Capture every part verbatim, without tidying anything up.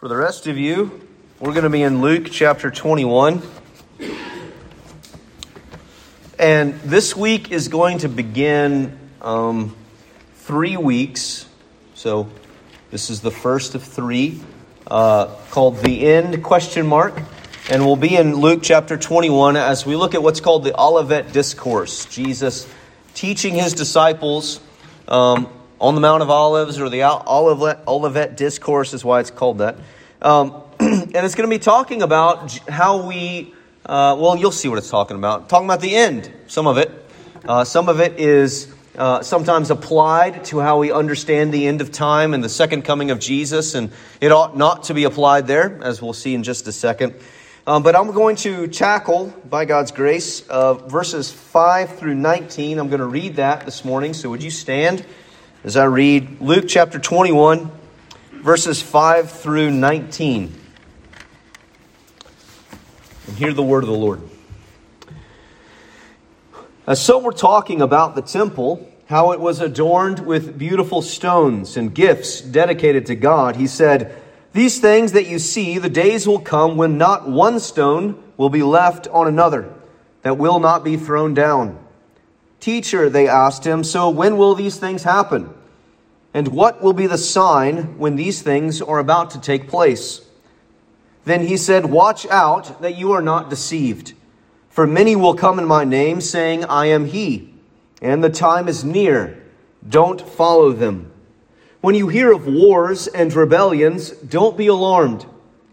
For the rest of you, we're going to be in Luke chapter twenty-one. And this week is going to begin um, three weeks. So this is the first of three uh, called The End question mark. And we'll be in Luke chapter twenty-one as we look at what's called the Olivet Discourse. Jesus teaching his disciples um, on the Mount of Olives, or the Olivet, Olivet Discourse is why it's called that. Um, and it's going to be talking about how we, uh, well, you'll see what it's talking about. Talking about the end, some of it. Uh, some of it is uh, sometimes applied to how we understand the end of time and the second coming of Jesus. And it ought not to be applied there, as we'll see in just a second. Um, but I'm going to tackle, by God's grace, uh, verses five through nineteen. I'm going to read that this morning. So would you stand as I read Luke chapter twenty-one, verses five through nineteen. And hear the word of the Lord. So we're talking about the temple, how it was adorned with beautiful stones and gifts dedicated to God. He said, "These things that you see, the days will come when not one stone will be left on another that will not be thrown down." "Teacher," they asked him, "so when will these things happen? And what will be the sign when these things are about to take place?" Then he said, "Watch out that you are not deceived. For many will come in my name, saying, 'I am he,' and the time is near. Don't follow them. When you hear of wars and rebellions, don't be alarmed.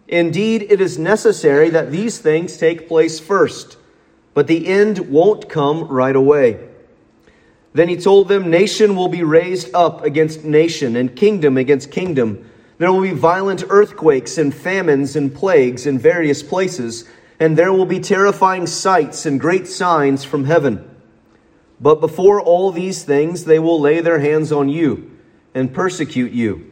Indeed, it is necessary that these things take place first, but the end won't come right away." Then he told them, "Nation will be raised up against nation, and kingdom against kingdom. There will be violent earthquakes and famines and plagues in various places, and there will be terrifying sights and great signs from heaven. But before all these things, they will lay their hands on you and persecute you.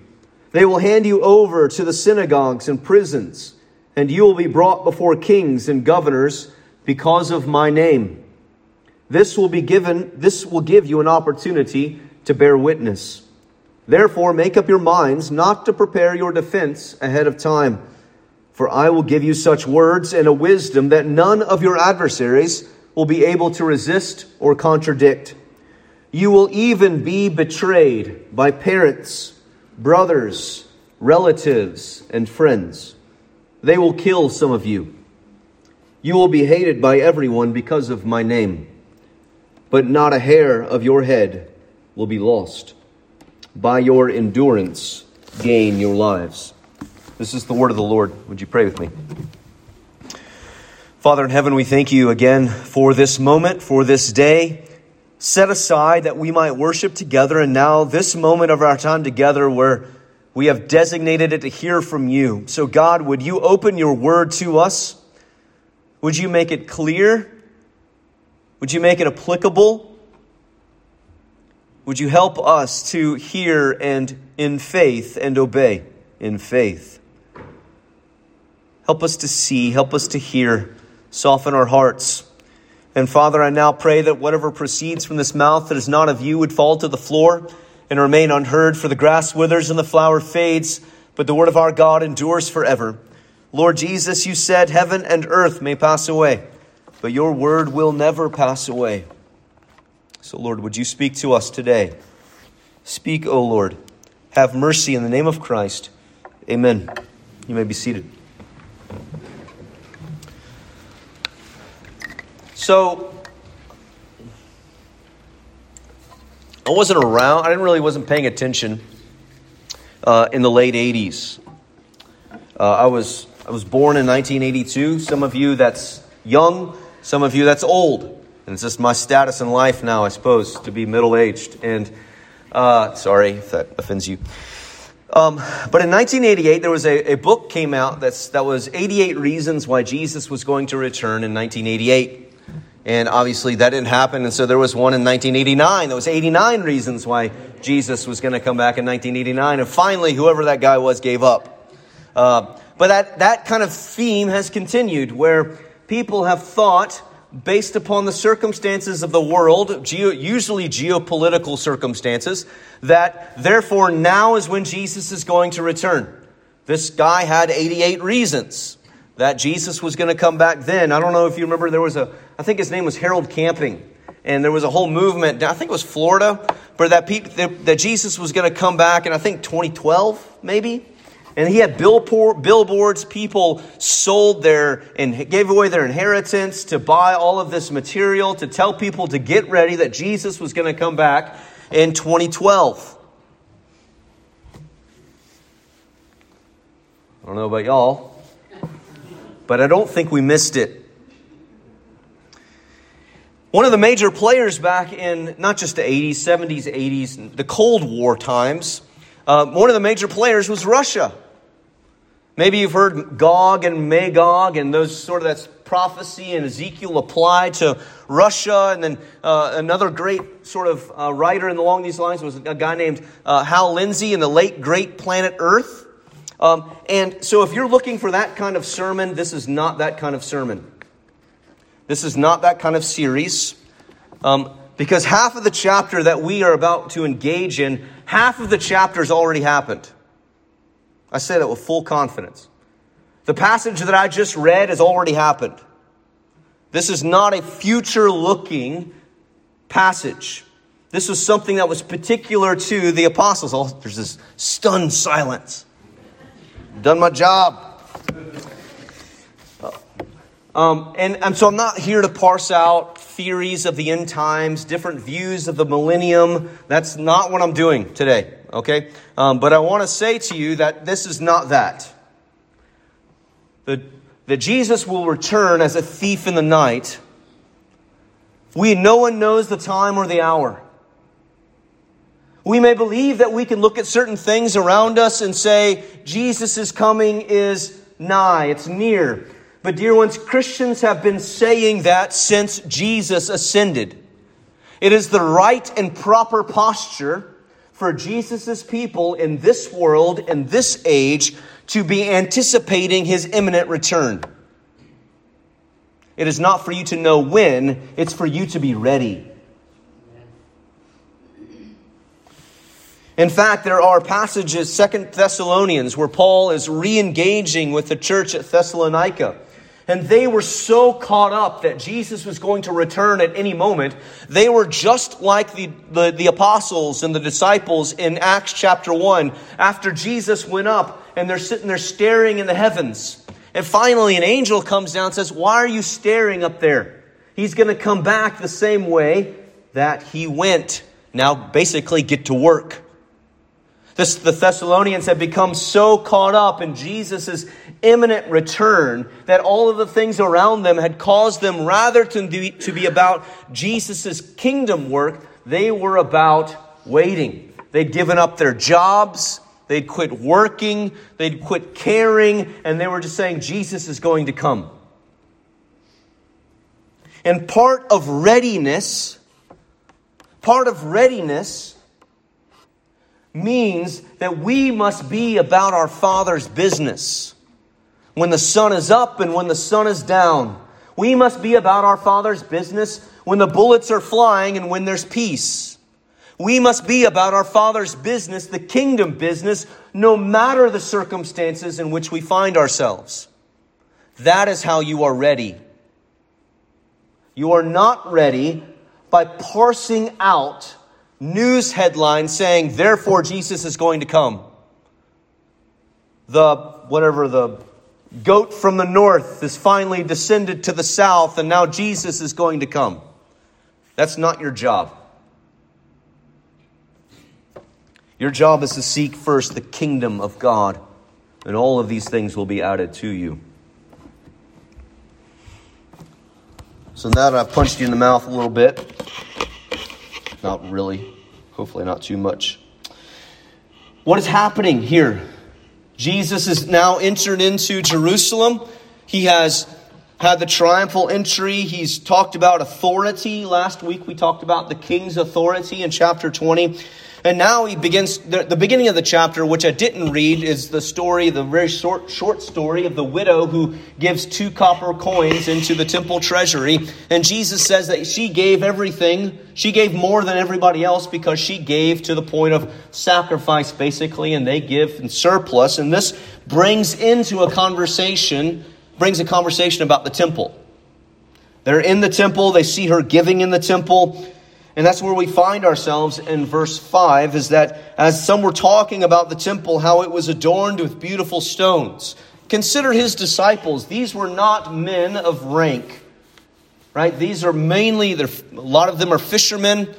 They will hand you over to the synagogues and prisons, and you will be brought before kings and governors because of my name. This will be given, this will give you an opportunity to bear witness. Therefore, make up your minds not to prepare your defense ahead of time. For I will give you such words and a wisdom that none of your adversaries will be able to resist or contradict. You will even be betrayed by parents, brothers, relatives, and friends. They will kill some of you. You will be hated by everyone because of my name. But not a hair of your head will be lost. By your endurance, gain your lives." This is the word of the Lord. Would you pray with me? Father in heaven, we thank you again for this moment, for this day set aside that we might worship together. And now this moment of our time together where we have designated it to hear from you. So God, would you open your word to us? Would you make it clear? Would you make it applicable? Would you help us to hear and in faith and obey in faith? Help us to see, help us to hear, soften our hearts. And Father, I now pray that whatever proceeds from this mouth that is not of you would fall to the floor and remain unheard, for the grass withers and the flower fades, but the word of our God endures forever. Lord Jesus, you said heaven and earth may pass away, but your word will never pass away. So, Lord, would you speak to us today? Speak, O Lord. Have mercy in the name of Christ. Amen. You may be seated. So, I wasn't around. I didn't really wasn't paying attention uh, in the late eighties. Uh, I was I was born in nineteen eighty-two. Some of you, that's young. Some of you, that's old. And it's just my status in life now, I suppose, to be middle-aged. And uh, sorry if that offends you. Um, but in nineteen eighty-eight, there was a, a book came out that's, that was eighty-eight Reasons Why Jesus Was Going to Return in nineteen eighty-eight. And obviously that didn't happen. And so there was one in nineteen eighty-nine. There was eighty-nine Reasons Why Jesus Was Going to Come Back in nineteen eighty-nine. And finally, whoever that guy was gave up. Uh, but that, that kind of theme has continued where people have thought, based upon the circumstances of the world, geo, usually geopolitical circumstances, that therefore now is when Jesus is going to return. This guy had eighty-eight reasons that Jesus was going to come back then. I don't know if you remember, there was a, I think his name was Harold Camping. And there was a whole movement, I think it was Florida, but that people, that Jesus was going to come back in, I think, twenty twelve, maybe. And he had billboards. People sold their and gave away their inheritance to buy all of this material to tell people to get ready that Jesus was going to come back in twenty twelve. I don't know about y'all, but I don't think we missed it. One of the major players back in not just the eighties, seventies, eighties, the Cold War times, uh, one of the major players was Russia. Maybe you've heard Gog and Magog and those sort of that's prophecy and Ezekiel applied to Russia. And then uh, another great sort of uh, writer along these lines was a guy named uh, Hal Lindsey in the late great Planet Earth. Um, and so if you're looking for that kind of sermon, this is not that kind of sermon. This is not that kind of series, um, because half of the chapter that we are about to engage in, half of the chapter's already happened. I say that with full confidence. The passage that I just read has already happened. This is not a future-looking passage. This was something that was particular to the apostles. Oh, there's this stunned silence. Done my job. Um, and, and so I'm not here to parse out theories of the end times, different views of the millennium. That's not what I'm doing today, okay? Um, but I want to say to you that this is not that. The, the Jesus will return as a thief in the night. We, no one knows the time or the hour. We may believe that we can look at certain things around us and say, Jesus' coming is nigh, it's near. But dear ones, Christians have been saying that since Jesus ascended. It is the right and proper posture for Jesus' people in this world, in this age, to be anticipating his imminent return. It is not for you to know when, it's for you to be ready. In fact, there are passages, Second Thessalonians, where Paul is re-engaging with the church at Thessalonica. And they were so caught up that Jesus was going to return at any moment. They were just like the, the, the apostles and the disciples in Acts chapter one. After Jesus went up and they're sitting there staring in the heavens. And finally, an angel comes down and says, "Why are you staring up there? He's going to come back the same way that he went. Now basically get to work." This, the Thessalonians had become so caught up in Jesus' imminent return that all of the things around them had caused them rather to be, to be about Jesus' kingdom work. They were about waiting. They'd given up their jobs. They'd quit working. They'd quit caring. And they were just saying, Jesus is going to come. And part of readiness, part of readiness means that we must be about our Father's business. When the sun is up and when the sun is down, we must be about our Father's business when the bullets are flying and when there's peace. We must be about our Father's business, the kingdom business, no matter the circumstances in which we find ourselves. That is how you are ready. You are not ready by parsing out news headline saying, therefore Jesus is going to come. The, whatever, the goat from the north is finally descended to the south and now Jesus is going to come. That's not your job. Your job is to seek first the kingdom of God, and all of these things will be added to you. So now that I've punched you in the mouth a little bit, not really, hopefully not too much. What is happening here? Jesus is now entered into Jerusalem. He has had the triumphal entry. He's talked about authority. Last week we talked about the king's authority in chapter twenty. And now he begins, the, the beginning of the chapter, which I didn't read, is the story, the very short, short story of the widow who gives two copper coins into the temple treasury. And Jesus says that she gave everything. She gave more than everybody else because she gave to the point of sacrifice, basically, and they give in surplus. And this brings into a conversation, brings a conversation about the temple. They're in the temple. They see her giving in the temple. And that's where we find ourselves in verse five, is that as some were talking about the temple, how it was adorned with beautiful stones. Consider his disciples. These were not men of rank, right? These are mainly, a lot of them are fishermen.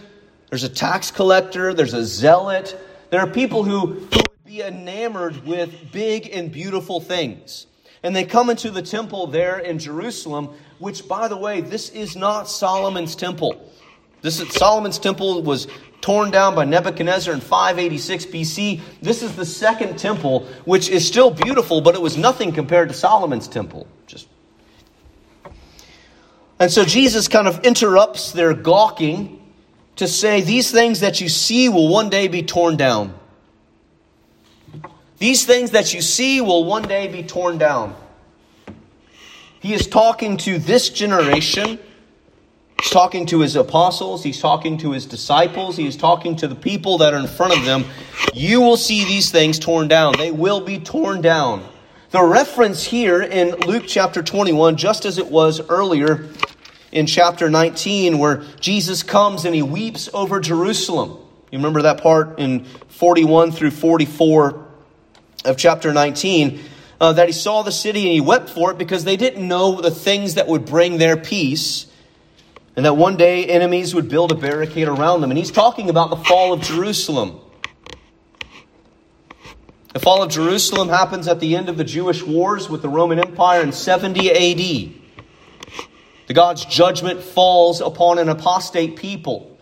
There's a tax collector. There's a zealot. There are people who, who would be enamored with big and beautiful things. And they come into the temple there in Jerusalem, which, by the way, this is not Solomon's temple. This is, Solomon's temple was torn down by Nebuchadnezzar in five eighty-six B C. This is the second temple, which is still beautiful, but it was nothing compared to Solomon's temple. Just, and so Jesus kind of interrupts their gawking to say, these things that you see will one day be torn down. These things that you see will one day be torn down. He is talking to this generation. He's talking to his apostles. He's talking to his disciples. He's talking to the people that are in front of them. You will see these things torn down. They will be torn down. The reference here in Luke chapter twenty-one, just as it was earlier in chapter nineteen, where Jesus comes and he weeps over Jerusalem. You remember that part in forty-one through forty-four of chapter nineteen, uh, that he saw the city and he wept for it because they didn't know the things that would bring their peace. And that one day enemies would build a barricade around them. And he's talking about the fall of Jerusalem. The fall of Jerusalem happens at the end of the Jewish wars with the Roman Empire in seventy A D. The God's judgment falls upon an apostate people.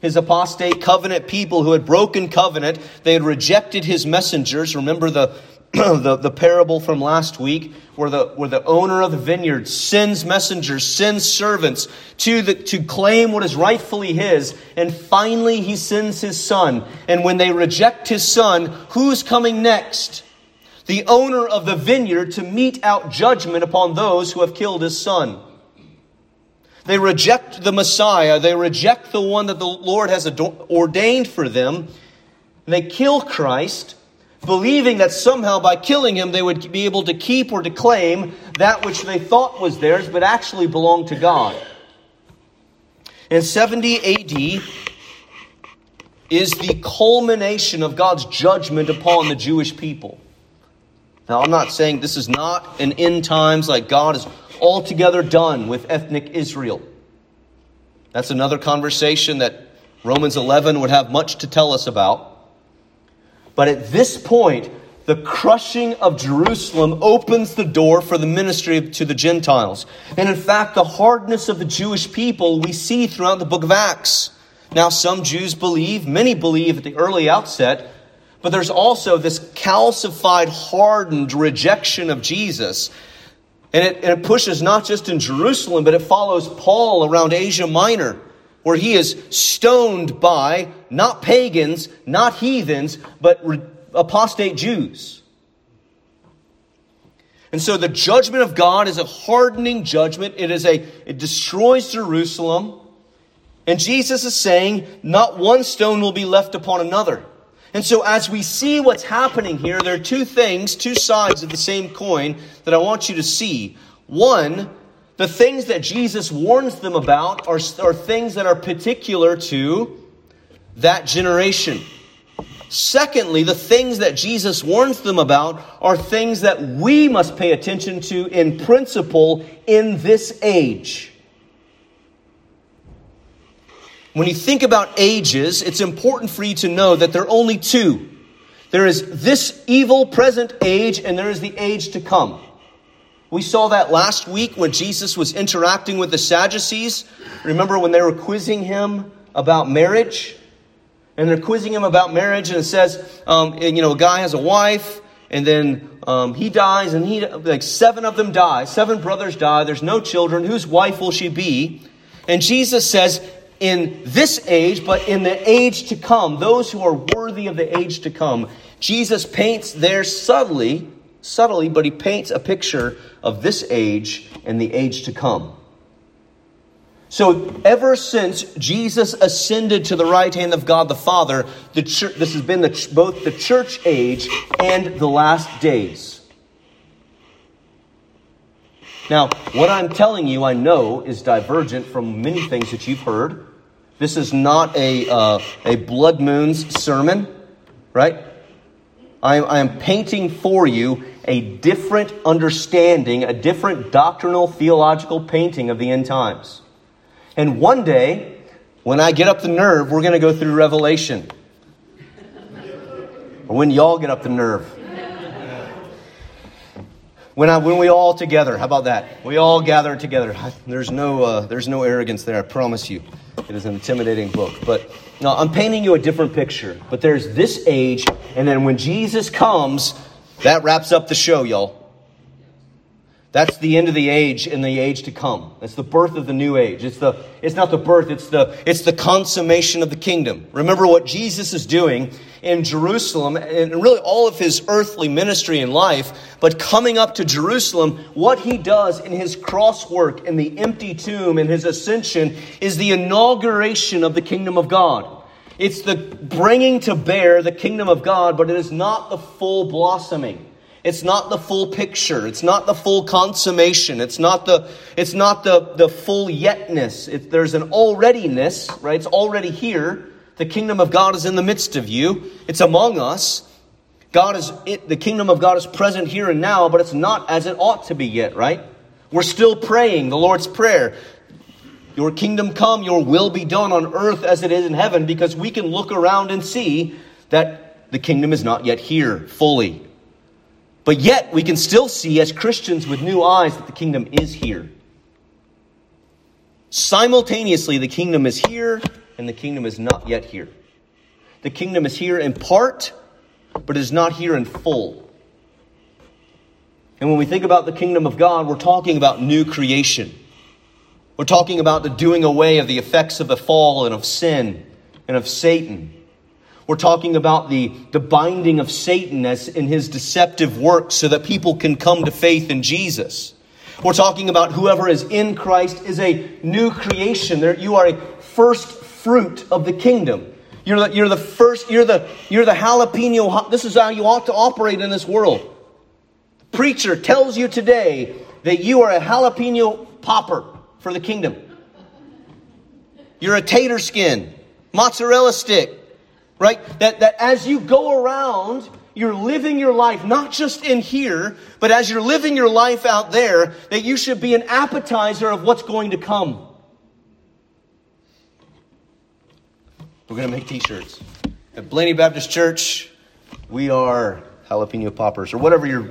His apostate covenant people who had broken covenant. They had rejected his messengers. Remember the The, the parable from last week where the where the owner of the vineyard sends messengers, sends servants to the to claim what is rightfully his. And finally, he sends his son. And when they reject his son, who's coming next? The owner of the vineyard to mete out judgment upon those who have killed his son. They reject the Messiah. They reject the one that the Lord has ador- ordained for them. They kill Christ, believing that somehow by killing him, they would be able to keep or to claim that which they thought was theirs, but actually belonged to God. And seventy A D is the culmination of God's judgment upon the Jewish people. Now, I'm not saying this is not an end times, like God is altogether done with ethnic Israel. That's another conversation that Romans eleven would have much to tell us about. But at this point, the crushing of Jerusalem opens the door for the ministry to the Gentiles. And in fact, the hardness of the Jewish people we see throughout the book of Acts. Now, some Jews believe, many believe at the early outset, but there's also this calcified, hardened rejection of Jesus. And it, and it pushes not just in Jerusalem, but it follows Paul around Asia Minor, where he is stoned by not pagans, not heathens, but re- apostate Jews. And so the judgment of God is a hardening judgment. It is a it destroys Jerusalem. And Jesus is saying, not one stone will be left upon another. And so as we see what's happening here, there are two things, two sides of the same coin that I want you to see. One, the things that Jesus warns them about are, are things that are particular to that generation. Secondly, the things that Jesus warns them about are things that we must pay attention to in principle in this age. When you think about ages, it's important for you to know that there are only two. There is this evil present age, and there is the age to come. We saw that last week when Jesus was interacting with the Sadducees. Remember when they were quizzing him about marriage? And they're quizzing him about marriage, and it says, um, and, you know, a guy has a wife, and then um, he dies, and he like seven of them die. Seven brothers die. There's no children. Whose wife will she be? And Jesus says, in this age, but in the age to come, those who are worthy of the age to come. Jesus paints there subtly, subtly, but he paints a picture of this age and the age to come. So ever since Jesus ascended to the right hand of God the Father, the church, this has been the, both the church age and the last days. Now, what I'm telling you, I know, is divergent from many things that you've heard. This is not a uh, a blood moons sermon, right? I, I am painting for you a different understanding, a different doctrinal, theological painting of the end times. And one day, when I get up the nerve, we're going to go through Revelation. Or when y'all get up the nerve. When I when we all together, how about that? We all gather together. There's no uh, there's no arrogance there, I promise you. It is an intimidating book. But no, I'm painting you a different picture. But there's this age, and then when Jesus comes, that wraps up the show, y'all. That's the end of the age and the age to come. That's the birth of the new age. It's the it's not the birth, it's the it's the consummation of the kingdom. Remember what Jesus is doing in Jerusalem and really all of his earthly ministry and life, but coming up to Jerusalem, what he does in his cross work and the empty tomb and his ascension is the inauguration of the kingdom of God. It's the bringing to bear the kingdom of God, but it is not the full blossoming. It's not the full picture. It's not the full consummation. It's not the it's not the, the full yetness. It, there's an alreadiness, right? It's already here. The kingdom of God is in the midst of you. It's among us. God is it, the kingdom of God is present here and now, but it's not as it ought to be yet, right? We're still praying the Lord's Prayer. Your kingdom come, your will be done on earth as it is in heaven, because we can look around and see that the kingdom is not yet here fully. But yet, we can still see as Christians with new eyes that the kingdom is here. Simultaneously, the kingdom is here and the kingdom is not yet here. The kingdom is here in part, but is not here in full. And when we think about the kingdom of God, we're talking about new creation. We're talking about the doing away of the effects of the fall and of sin and of Satan. We're talking about the, the binding of Satan as in his deceptive work so that people can come to faith in Jesus. We're talking about whoever is in Christ is a new creation. There, you are a first fruit of the kingdom. You're the, you're the first, you're the, you're the jalapeno. This is how you ought to operate in this world. The preacher tells you today that you are a jalapeno popper for the kingdom. You're a tater skin, mozzarella stick. Right? That that as you go around, you're living your life, not just in here, but as you're living your life out there, that you should be an appetizer of what's going to come. We're going to make t-shirts. At Blaney Baptist Church, we are jalapeno poppers or whatever you're...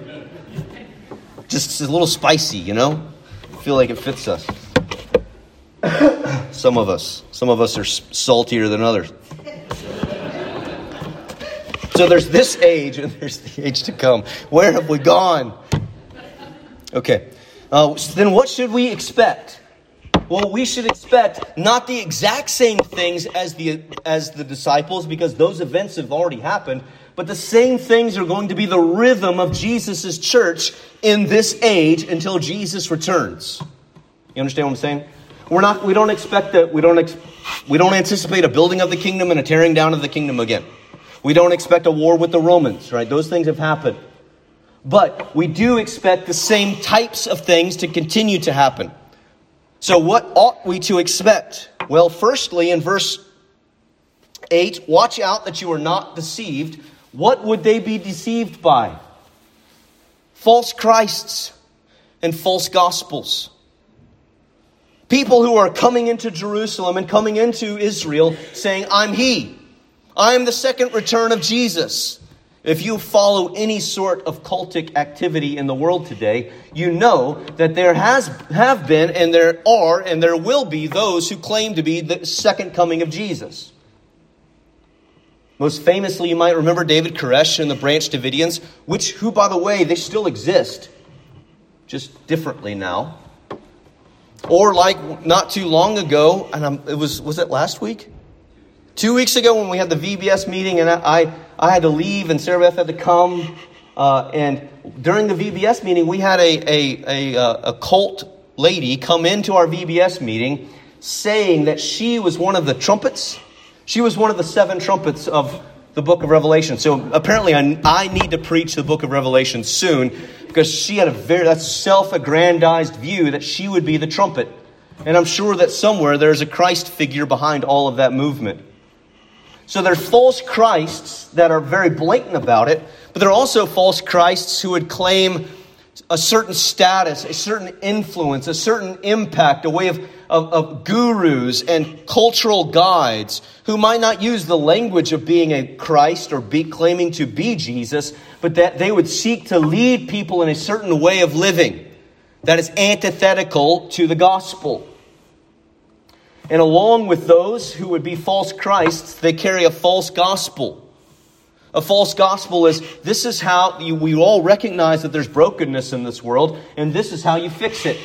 Just a little spicy, you know? I feel like it fits us. Some of us. Some of us are saltier than others. So there's this age and there's the age to come. Where have we gone? Okay. Uh, so then what should we expect? Well, we should expect not the exact same things as the as the disciples, because those events have already happened, but the same things are going to be the rhythm of Jesus' church in this age until Jesus returns. You understand what I'm saying? We're not we don't expect that we don't ex, we don't anticipate a building of the kingdom and a tearing down of the kingdom again. We don't expect a war with the Romans, right? Those things have happened. But we do expect the same types of things to continue to happen. So what ought we to expect? Well, firstly, in verse eight, watch out that you are not deceived. What would they be deceived by? False Christs and false gospels. People who are coming into Jerusalem and coming into Israel saying, I'm he. I am the second return of Jesus. If you follow any sort of cultic activity in the world today, you know that there has have been and there are and there will be those who claim to be the second coming of Jesus. Most famously, you might remember David Koresh and the Branch Davidians, which who, by the way, they still exist, just differently now. Or like not too long ago, and I'm, it was was it last week? Two weeks ago when we had the V B S meeting, and I, I, I had to leave and Sarah Beth had to come. Uh, and during the V B S meeting, we had a, a, a, a cult lady come into our V B S meeting saying that she was one of the trumpets. She was one of the seven trumpets of the book of Revelation. So apparently I, I need to preach the book of Revelation soon, because she had a very that self-aggrandized view that she would be the trumpet. And I'm sure that somewhere there's a Christ figure behind all of that movement. So there are false Christs that are very blatant about it, but there are also false Christs who would claim a certain status, a certain influence, a certain impact, a way of, of, of gurus and cultural guides who might not use the language of being a Christ or be claiming to be Jesus, but that they would seek to lead people in a certain way of living that is antithetical to the gospel. And along with those who would be false Christs, they carry a false gospel. A false gospel is, this is how you, we all recognize that there's brokenness in this world, and this is how you fix it.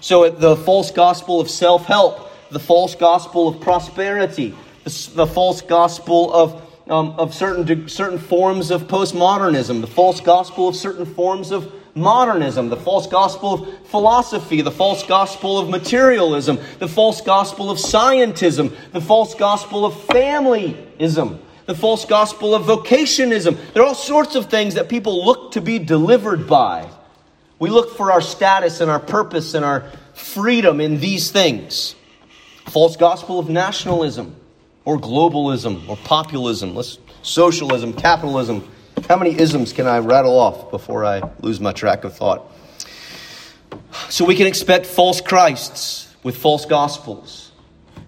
So the false gospel of self-help, the false gospel of prosperity, the, the false gospel of um, of certain certain forms of postmodernism, the false gospel of certain forms of modernism, the false gospel of philosophy, the false gospel of materialism, the false gospel of scientism, the false gospel of familyism, the false gospel of vocationism. There are all sorts of things that people look to be delivered by. We look for our status and our purpose and our freedom in these things. False gospel of nationalism or globalism or populism, socialism, capitalism. How many isms can I rattle off before I lose my track of thought? So we can expect false Christs with false gospels.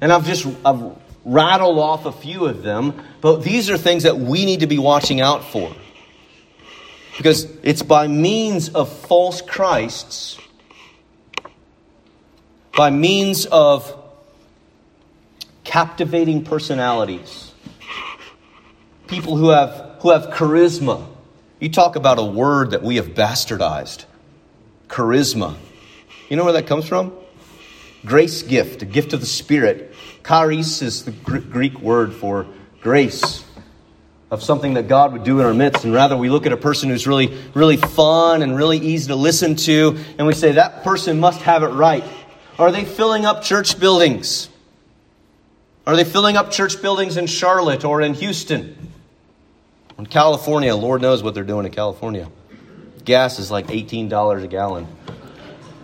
And I've just I've rattled off a few of them, but these are things that we need to be watching out for. Because it's by means of false Christs, by means of captivating personalities, people who have who have charisma. You talk about a word that we have bastardized. Charisma. You know where that comes from? Grace gift, a gift of the Spirit. Charis is the Greek word for grace, of something that God would do in our midst. And rather we look at a person who's really, really fun and really easy to listen to, and we say that person must have it right. Are they filling up church buildings? Are they filling up church buildings in Charlotte or in Houston? In California, Lord knows what they're doing in California. Gas is like eighteen dollars a gallon.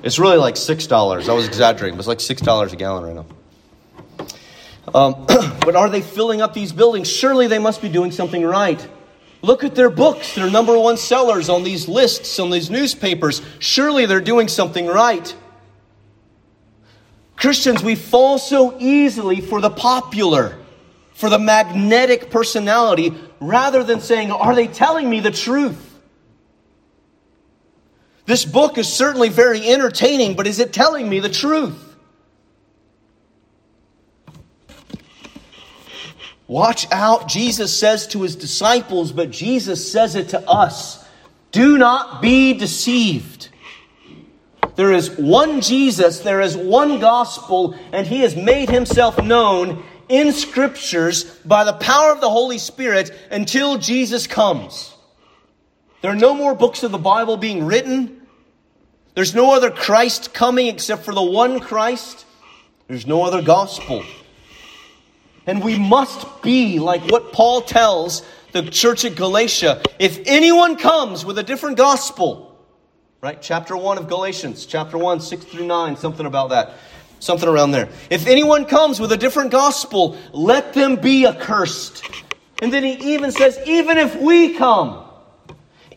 It's really like six dollars. I was exaggerating, but it's like six dollars a gallon right now. Um, but are they filling up these buildings? Surely they must be doing something right. Look at their books. They're number one sellers on these lists, on these newspapers. Surely they're doing something right. Christians, we fall so easily for the popular, for the magnetic personality, rather than saying, are they telling me the truth? This book is certainly very entertaining, but is it telling me the truth? Watch out, Jesus says to his disciples, but Jesus says it to us. Do not be deceived. There is one Jesus, there is one gospel, and he has made himself known in scriptures by the power of the Holy Spirit until Jesus comes. There are no more books of the Bible being written. There's no other Christ coming except for the one Christ. There's no other gospel. And we must be like what Paul tells the church at Galatia. If anyone comes with a different gospel, right? Chapter one of Galatians, chapter one, six through nine, something about that. Something around there. If anyone comes with a different gospel, let them be accursed. And then he even says, even if we come,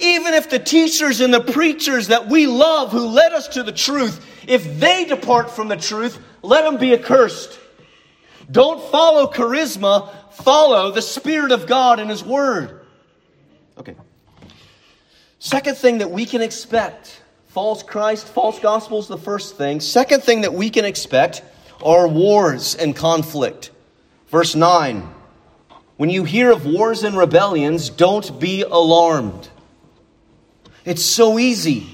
even if the teachers and the preachers that we love who led us to the truth, if they depart from the truth, let them be accursed. Don't follow charisma, follow the Spirit of God and His Word. Okay. Second thing that we can expect. False Christ, false gospel is the first thing. Second thing that we can expect are wars and conflict. Verse nine, when you hear of wars and rebellions, don't be alarmed. It's so easy.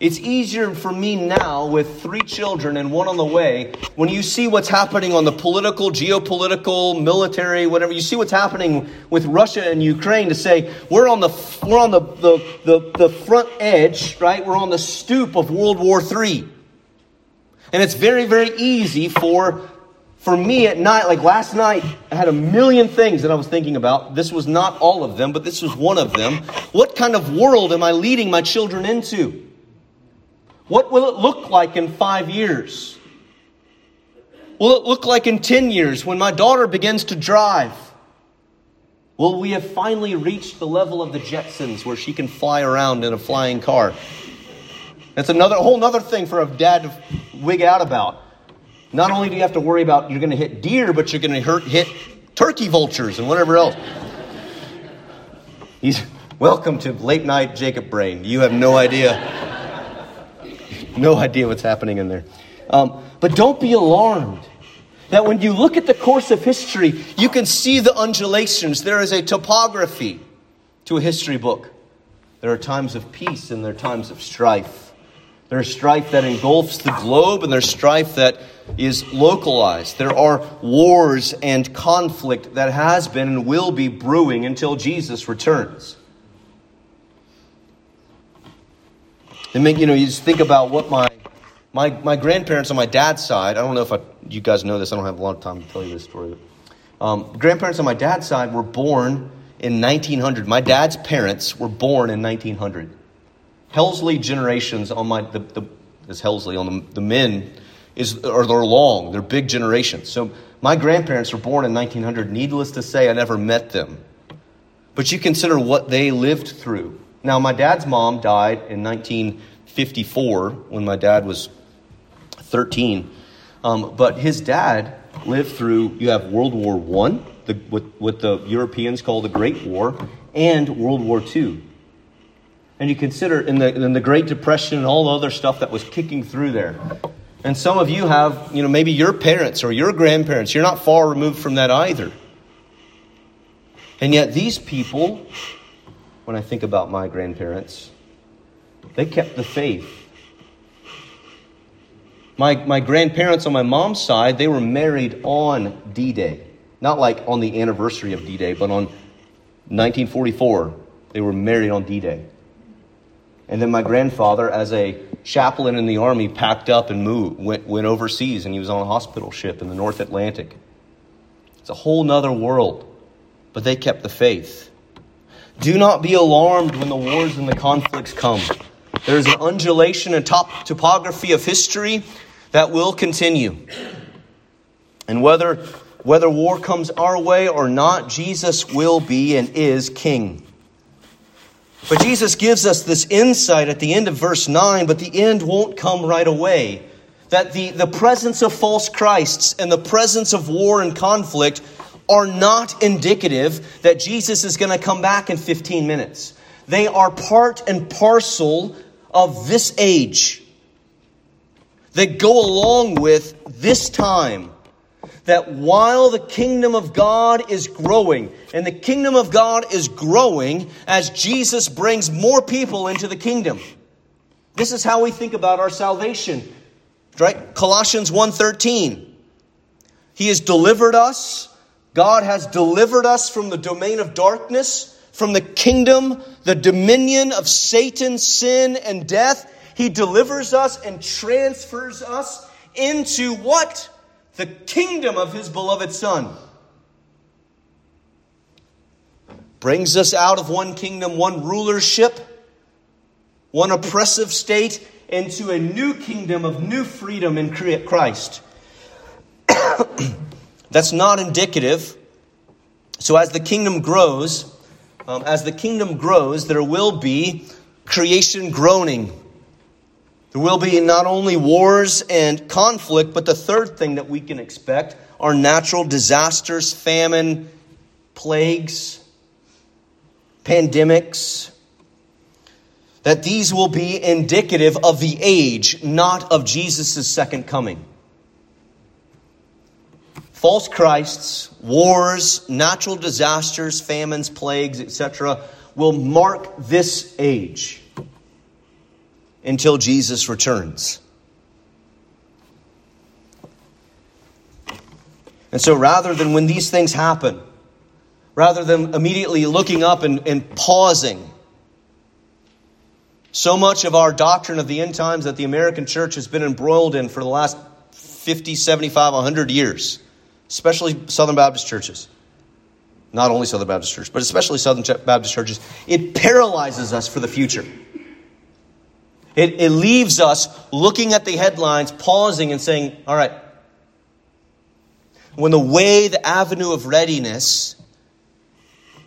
It's easier for me now with three children and one on the way. When you see what's happening on the political, geopolitical, military, whatever, you see what's happening with Russia and Ukraine to say, we're on the we're on the the, the, the front edge, right? We're on the stoop of World War Three. And it's very, very easy for, for me at night, like last night, I had a million things that I was thinking about. This was not all of them, but this was one of them. What kind of world am I leading my children into? What will it look like in five years? Will it look like in ten years when my daughter begins to drive? Will we have finally reached the level of the Jetsons where she can fly around in a flying car? That's another a whole other thing for a dad to wig out about. Not only do you have to worry about you're going to hit deer, but you're going to hit turkey vultures and whatever else. He's welcome to late night Jacob Brain. You have no idea. No idea what's happening in there. Um, but don't be alarmed that when you look at the course of history, you can see the undulations. There is a topography to a history book. There are times of peace and there are times of strife. There's strife that engulfs the globe and there's strife that is localized. There are wars and conflict that has been and will be brewing until Jesus returns. They make, you know, you just think about what my, my my grandparents on my dad's side, I don't know if I, you guys know this, I don't have a lot of time to tell you this story. But, um, grandparents on my dad's side were born in nineteen hundred. My dad's parents were born in nineteen hundred. Helsley generations on my, the, the is Helsley, on the, the men, is or they're long, they're big generations. So my grandparents were born in nineteen hundred. Needless to say, I never met them. But you consider what they lived through. Now, my dad's mom died in nineteen fifty-four when my dad was thirteen. Um, but his dad lived through, you have World War One, the, what, what the Europeans call the Great War, and World War Two. And you consider in the, in the Great Depression and all the other stuff that was kicking through there. And some of you have, you know, maybe your parents or your grandparents, you're not far removed from that either. And yet these people... When I think about my grandparents, they kept the faith. My my grandparents on my mom's side, they were married on D-Day. Not like on the anniversary of D-Day, but on nineteen forty-four, they were married on D-Day. And then my grandfather, as a chaplain in the army, packed up and moved, went, went overseas, and he was on a hospital ship in the North Atlantic. It's a whole nother world, but they kept the faith. Do not be alarmed when the wars and the conflicts come. There is an undulation and top topography of history that will continue. And whether, whether war comes our way or not, Jesus will be and is king. But Jesus gives us this insight at the end of verse nine, but the end won't come right away. That the, the presence of false Christs and the presence of war and conflict are not indicative that Jesus is going to come back in fifteen minutes. They are part and parcel of this age. They go along with this time. That while the kingdom of God is growing, and the kingdom of God is growing as Jesus brings more people into the kingdom. This is how we think about our salvation. Right? Colossians one thirteen. He has delivered us. God has delivered us from the domain of darkness, from the kingdom, the dominion of Satan, sin, and death. He delivers us and transfers us into what? The kingdom of His beloved Son. Brings us out of one kingdom, one rulership, one oppressive state, into a new kingdom of new freedom in Christ. That's not indicative. So as the kingdom grows, um, as the kingdom grows, there will be creation groaning. There will be not only wars and conflict, but the third thing that we can expect are natural disasters, famine, plagues, pandemics. That these will be indicative of the age, not of Jesus' second coming. False Christs, wars, natural disasters, famines, plagues, et cetera will mark this age. until Jesus returns. And so rather than when these things happen, rather than immediately looking up and, and pausing, so much of our doctrine of the end times that the American church has been embroiled in for the last fifty, seventy-five, one hundred years, especially Southern Baptist churches, not only Southern Baptist church, but especially Southern Baptist churches, it paralyzes us for the future. It, it leaves us looking at the headlines, pausing and saying, all right, when the way, the avenue of readiness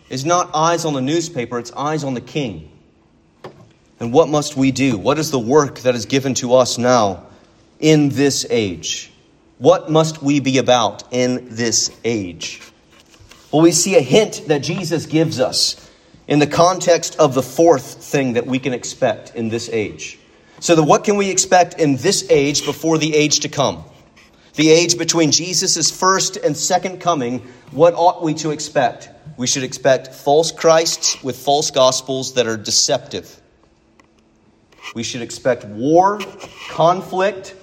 is not eyes on the newspaper, it's eyes on the King. And what must we do? What is the work that is given to us now in this age? What must we be about in this age? Well, we see a hint that Jesus gives us in the context of the fourth thing that we can expect in this age. So that what can we expect in this age before the age to come? The age between Jesus' first and second coming, what ought we to expect? We should expect false Christs with false gospels that are deceptive. We should expect war, conflict,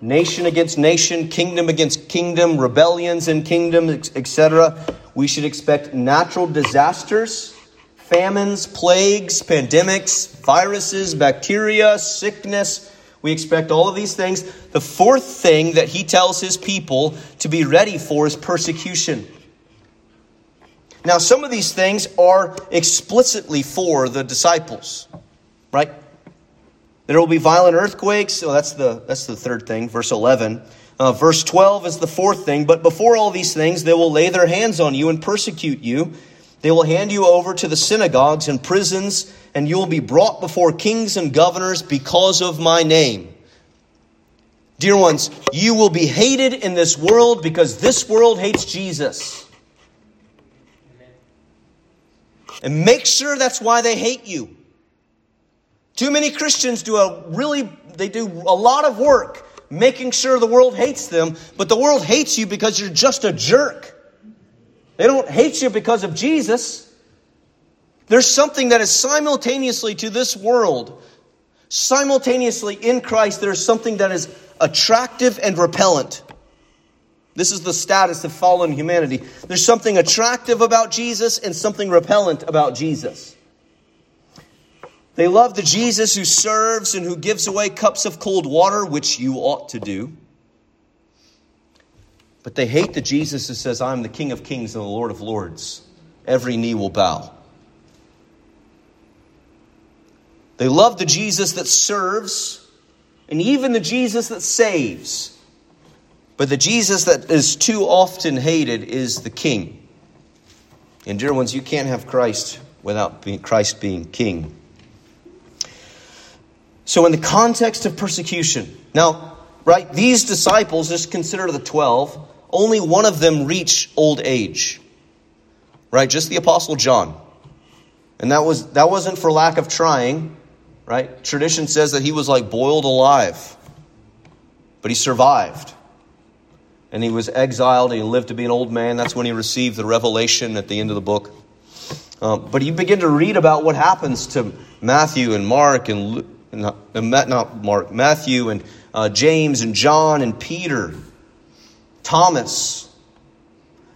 nation against nation, kingdom against kingdom, rebellions in kingdoms, et cetera. We should expect natural disasters, famines, plagues, pandemics, viruses, bacteria, sickness. We expect all of these things. The fourth thing that he tells his people to be ready for is persecution. Now, some of these things are explicitly for the disciples, right? There will be violent earthquakes. Oh, that's the that's the third thing, verse eleven. Uh, verse twelve is the fourth thing. But before all these things, they will lay their hands on you and persecute you. They will hand you over to the synagogues and prisons, and you will be brought before kings and governors because of my name. Dear ones, you will be hated in this world because this world hates Jesus. And make sure that's why they hate you. Too many Christians do a really, they do a lot of work making sure the world hates them, but the world hates you because you're just a jerk. They don't hate you because of Jesus. There's something that is simultaneously to this world, simultaneously in Christ, there's something that is attractive and repellent. This is the status of fallen humanity. There's something attractive about Jesus and something repellent about Jesus. They love the Jesus who serves and who gives away cups of cold water, which you ought to do. But they hate the Jesus who says, I'm the King of Kings and the Lord of Lords. Every knee will bow. They love the Jesus that serves and even the Jesus that saves. But the Jesus that is too often hated is the King. And dear ones, you can't have Christ without being Christ being King. So in the context of persecution, now, right, these disciples, just consider the twelve, only one of them reached old age, right? Just the Apostle John. And that, was, that wasn't for lack of trying, right? Tradition says that he was like boiled alive, but he survived. And he was exiled and he lived to be an old man. That's when he received the revelation at the end of the book. Um, but you begin to read about what happens to Matthew and Mark and Luke. Not, not Mark, Matthew and uh, James and John and Peter, Thomas.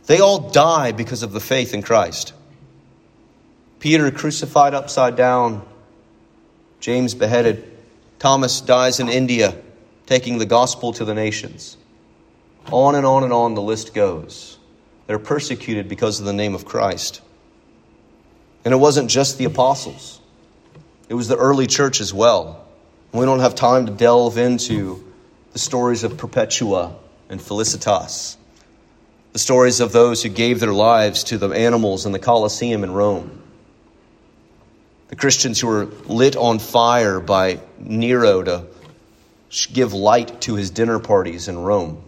They all die because of the faith in Christ. Peter crucified upside down. James beheaded. Thomas dies in India, taking the gospel to the nations. On and on and on the list goes. They're persecuted because of the name of Christ. And it wasn't just the apostles. It was the early church as well. We don't have time to delve into the stories of Perpetua and Felicitas, the stories of those who gave their lives to the animals in the Colosseum in Rome, the Christians who were lit on fire by Nero to give light to his dinner parties in Rome.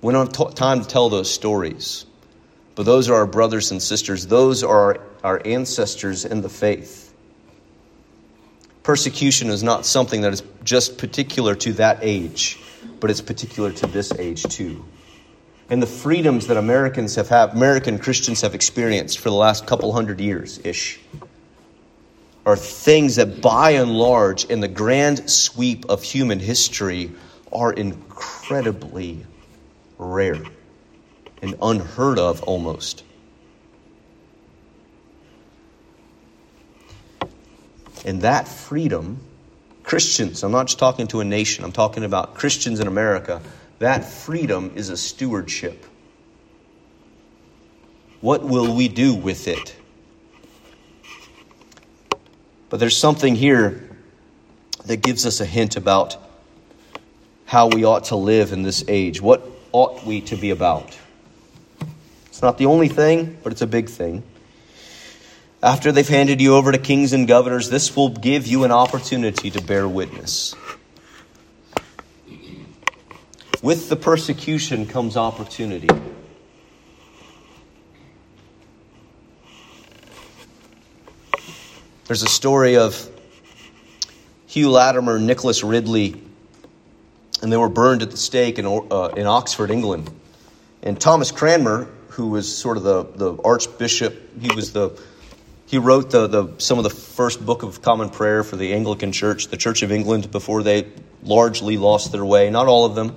We don't have time to tell those stories, but those are our brothers and sisters. Those are our ancestors in the faith. Persecution is not something that is just particular to that age, but it's particular to this age too. And the freedoms that Americans have had, American Christians have experienced for the last couple hundred years-ish are things that by and large in the grand sweep of human history are incredibly rare and unheard of almost. And that freedom, Christians, I'm not just talking to a nation, I'm talking about Christians in America, that freedom is a stewardship. What will we do with it? But there's something here that gives us a hint about how we ought to live in this age. What ought we to be about? It's not the only thing, but it's a big thing. After they've handed you over to kings and governors, this will give you an opportunity to bear witness. With the persecution comes opportunity. There's a story of Hugh Latimer and Nicholas Ridley, and they were burned at the stake in uh, in Oxford, England. And Thomas Cranmer, who was sort of the, the archbishop, he was the He wrote the, the some of the first Book of Common Prayer for the Anglican Church, the Church of England, before they largely lost their way. Not all of them.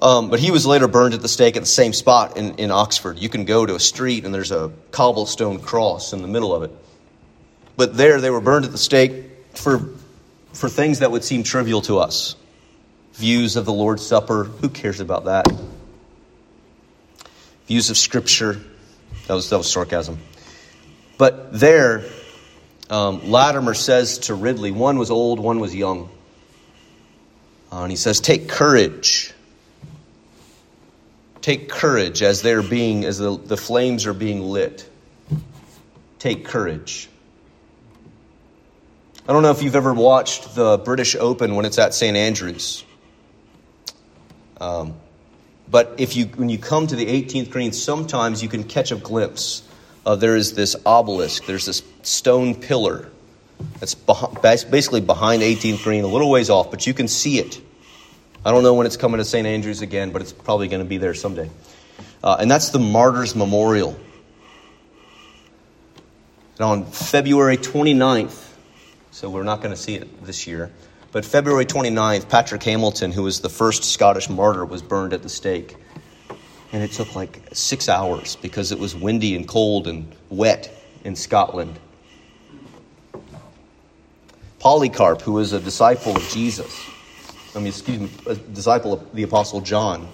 Um, but he was later burned at the stake at the same spot in, in Oxford. You can go to a street and there's a cobblestone cross in the middle of it. But there they were burned at the stake for, for things that would seem trivial to us. Views of the Lord's Supper. Who cares about that? Views of Scripture. That was, that was sarcasm. But there, um, Latimer says to Ridley, one was old, one was young. Uh, and he says, take courage. Take courage as they're being, as the, the flames are being lit. Take courage. I don't know if you've ever watched the British Open when it's at Saint Andrews. Um, but if you when you come to the eighteenth green, sometimes you can catch a glimpse. Uh, there is this obelisk. There's this stone pillar that's behind, basically behind eighteenth green, a little ways off, but you can see it. I don't know when it's coming to Saint Andrews again, but it's probably going to be there someday. Uh, and that's the Martyrs' Memorial. And on February twenty-ninth, so we're not going to see it this year, but February twenty-ninth, Patrick Hamilton, who was the first Scottish martyr, was burned at the stake. And it took like six hours because it was windy and cold and wet in Scotland. Polycarp, who was a disciple of Jesus, I mean, excuse me, a disciple of the Apostle John,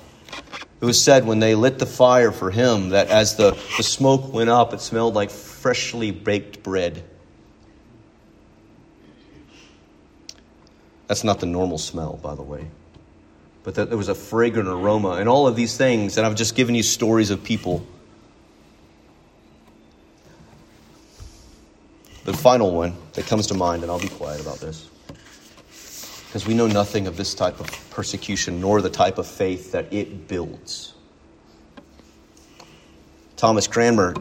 it was said when they lit the fire for him that as the, the smoke went up, it smelled like freshly baked bread. That's not the normal smell, by the way. But that there was a fragrant aroma and all of these things. And I've just given you stories of people. The final one that comes to mind, and I'll be quiet about this, because we know nothing of this type of persecution, nor the type of faith that it builds. Thomas Cranmer,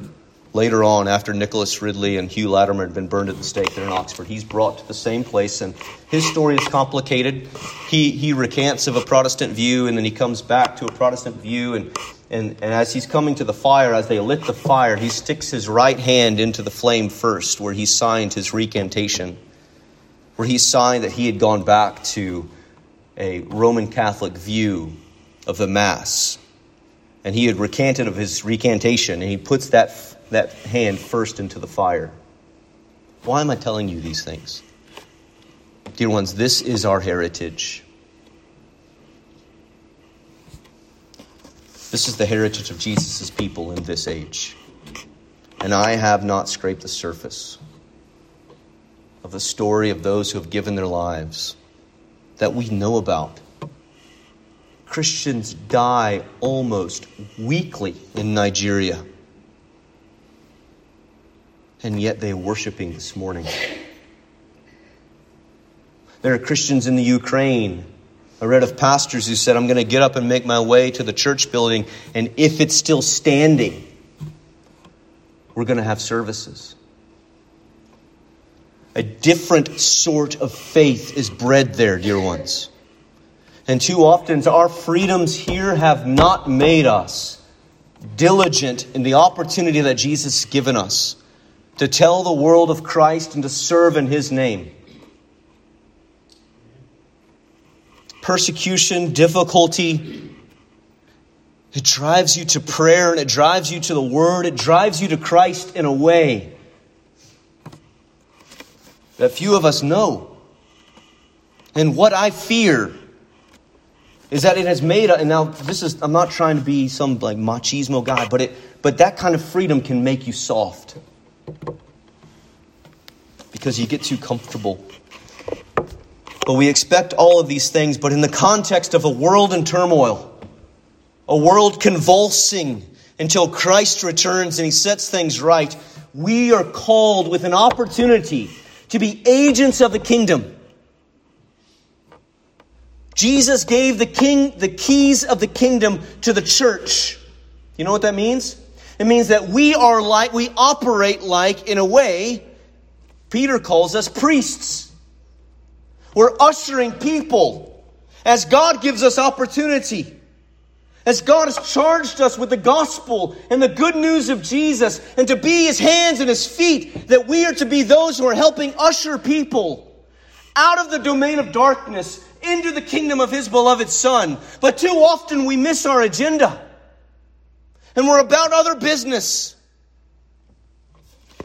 later on, after Nicholas Ridley and Hugh Latimer had been burned at the stake there in Oxford, he's brought to the same place, and his story is complicated. He he recants of a Protestant view, and then he comes back to a Protestant view, and, and, and as he's coming to the fire, as they lit the fire, he sticks his right hand into the flame first, where he signed his recantation, where he signed that he had gone back to a Roman Catholic view of the Mass. And he had recanted of his recantation, and he puts that f- that hand first into the fire. Why am I telling you these things? Dear ones, this is our heritage. This is the heritage of Jesus' people in this age. And I have not scraped the surface of the story of those who have given their lives that we know about. Christians die almost weekly in Nigeria. And yet they are worshiping this morning. There are Christians in the Ukraine. I read of pastors who said, I'm going to get up and make my way to the church building. And if it's still standing, we're going to have services. A different sort of faith is bred there, dear ones. And too often our freedoms here have not made us diligent in the opportunity that Jesus has given us to tell the world of Christ and to serve in his name. Persecution, difficulty, it drives you to prayer and it drives you to the Word. It drives you to Christ in a way that few of us know. And what I fear is that it has made, and now this is, I'm not trying to be some like machismo guy, but it, but that kind of freedom can make you soft because you get too comfortable. But we expect all of these things, but in the context of a world in turmoil, a world convulsing until Christ returns and he sets things right, we are called with an opportunity to be agents of the kingdom. Jesus gave the king the keys of the kingdom to the church. You know what that means? It means that we are like, we operate like, in a way, Peter calls us priests. We're ushering people as God gives us opportunity. As God has charged us with the gospel and the good news of Jesus and to be his hands and his feet, that we are to be those who are helping usher people out of the domain of darkness into the kingdom of his beloved Son. But too often we miss our agenda and we're about other business.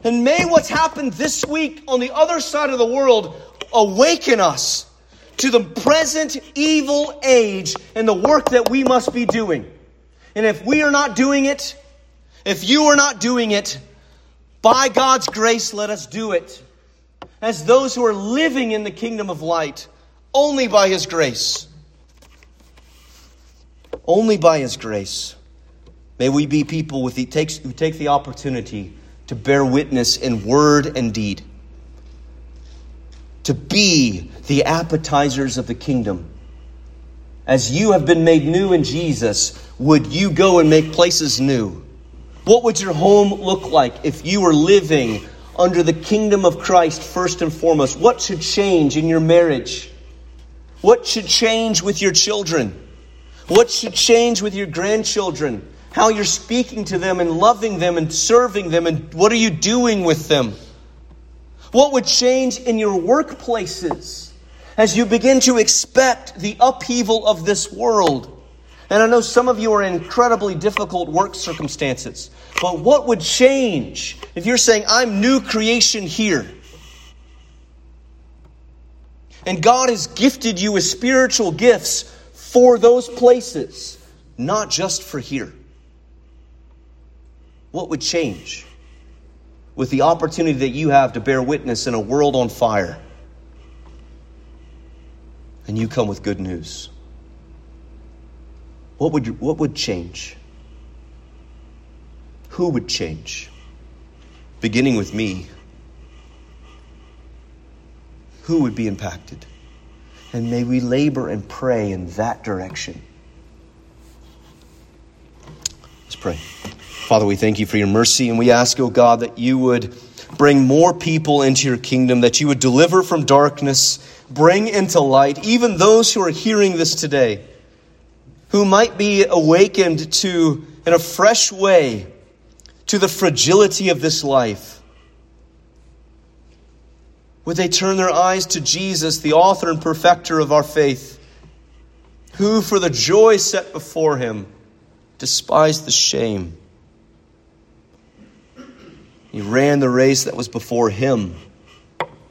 And may what's happened this week on the other side of the world awaken us to the present evil age and the work that we must be doing. And if we are not doing it, if you are not doing it, by God's grace, let us do it as those who are living in the kingdom of light, only by his grace. Only by his grace. May we be people with the, takes, who take the opportunity to bear witness in word and deed, to be the appetizers of the kingdom. As you have been made new in Jesus, would you go and make places new? What would your home look like if you were living under the kingdom of Christ first and foremost? What should change in your marriage? What should change with your children? What should change with your grandchildren? How you're speaking to them and loving them and serving them, and what are you doing with them? What would change in your workplaces as you begin to expect the upheaval of this world? And I know some of you are in incredibly difficult work circumstances, but what would change if you're saying, I'm new creation here? And God has gifted you with spiritual gifts for those places, not just for here. What would change with the opportunity that you have to bear witness in a world on fire? And you come with good news. What would you, what would change? Who would change? Beginning with me. Who would be impacted? And may we labor and pray in that direction. Let's pray. Father, we thank you for your mercy, and we ask, oh God, that you would bring more people into your kingdom, that you would deliver from darkness, bring into light, even those who are hearing this today, who might be awakened to, in a fresh way, to the fragility of this life. Would they turn their eyes to Jesus, the author and perfecter of our faith, who for the joy set before him despised the shame. He ran the race that was before him,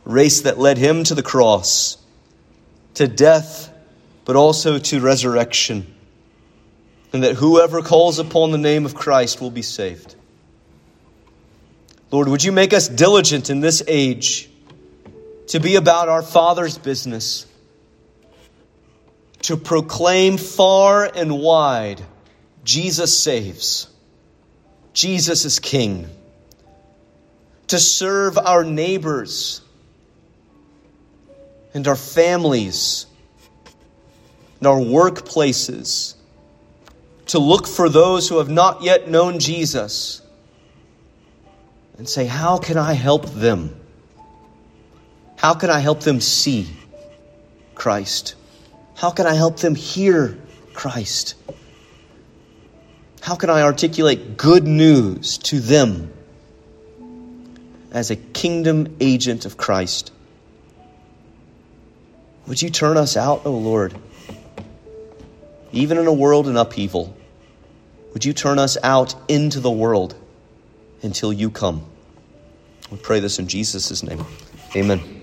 race that led him to the cross, to death, but also to resurrection, and that whoever calls upon the name of Christ will be saved. Lord, would you make us diligent in this age to be about our Father's business, to proclaim far and wide, Jesus saves, Jesus is King. To serve our neighbors and our families and our workplaces, to look for those who have not yet known Jesus and say, how can I help them? How can I help them see Christ? How can I help them hear Christ? How can I articulate good news to them? as a kingdom agent of Christ. Would you turn us out, O Lord? Even in a world in upheaval, would you turn us out into the world until you come? We pray this in Jesus' name. Amen.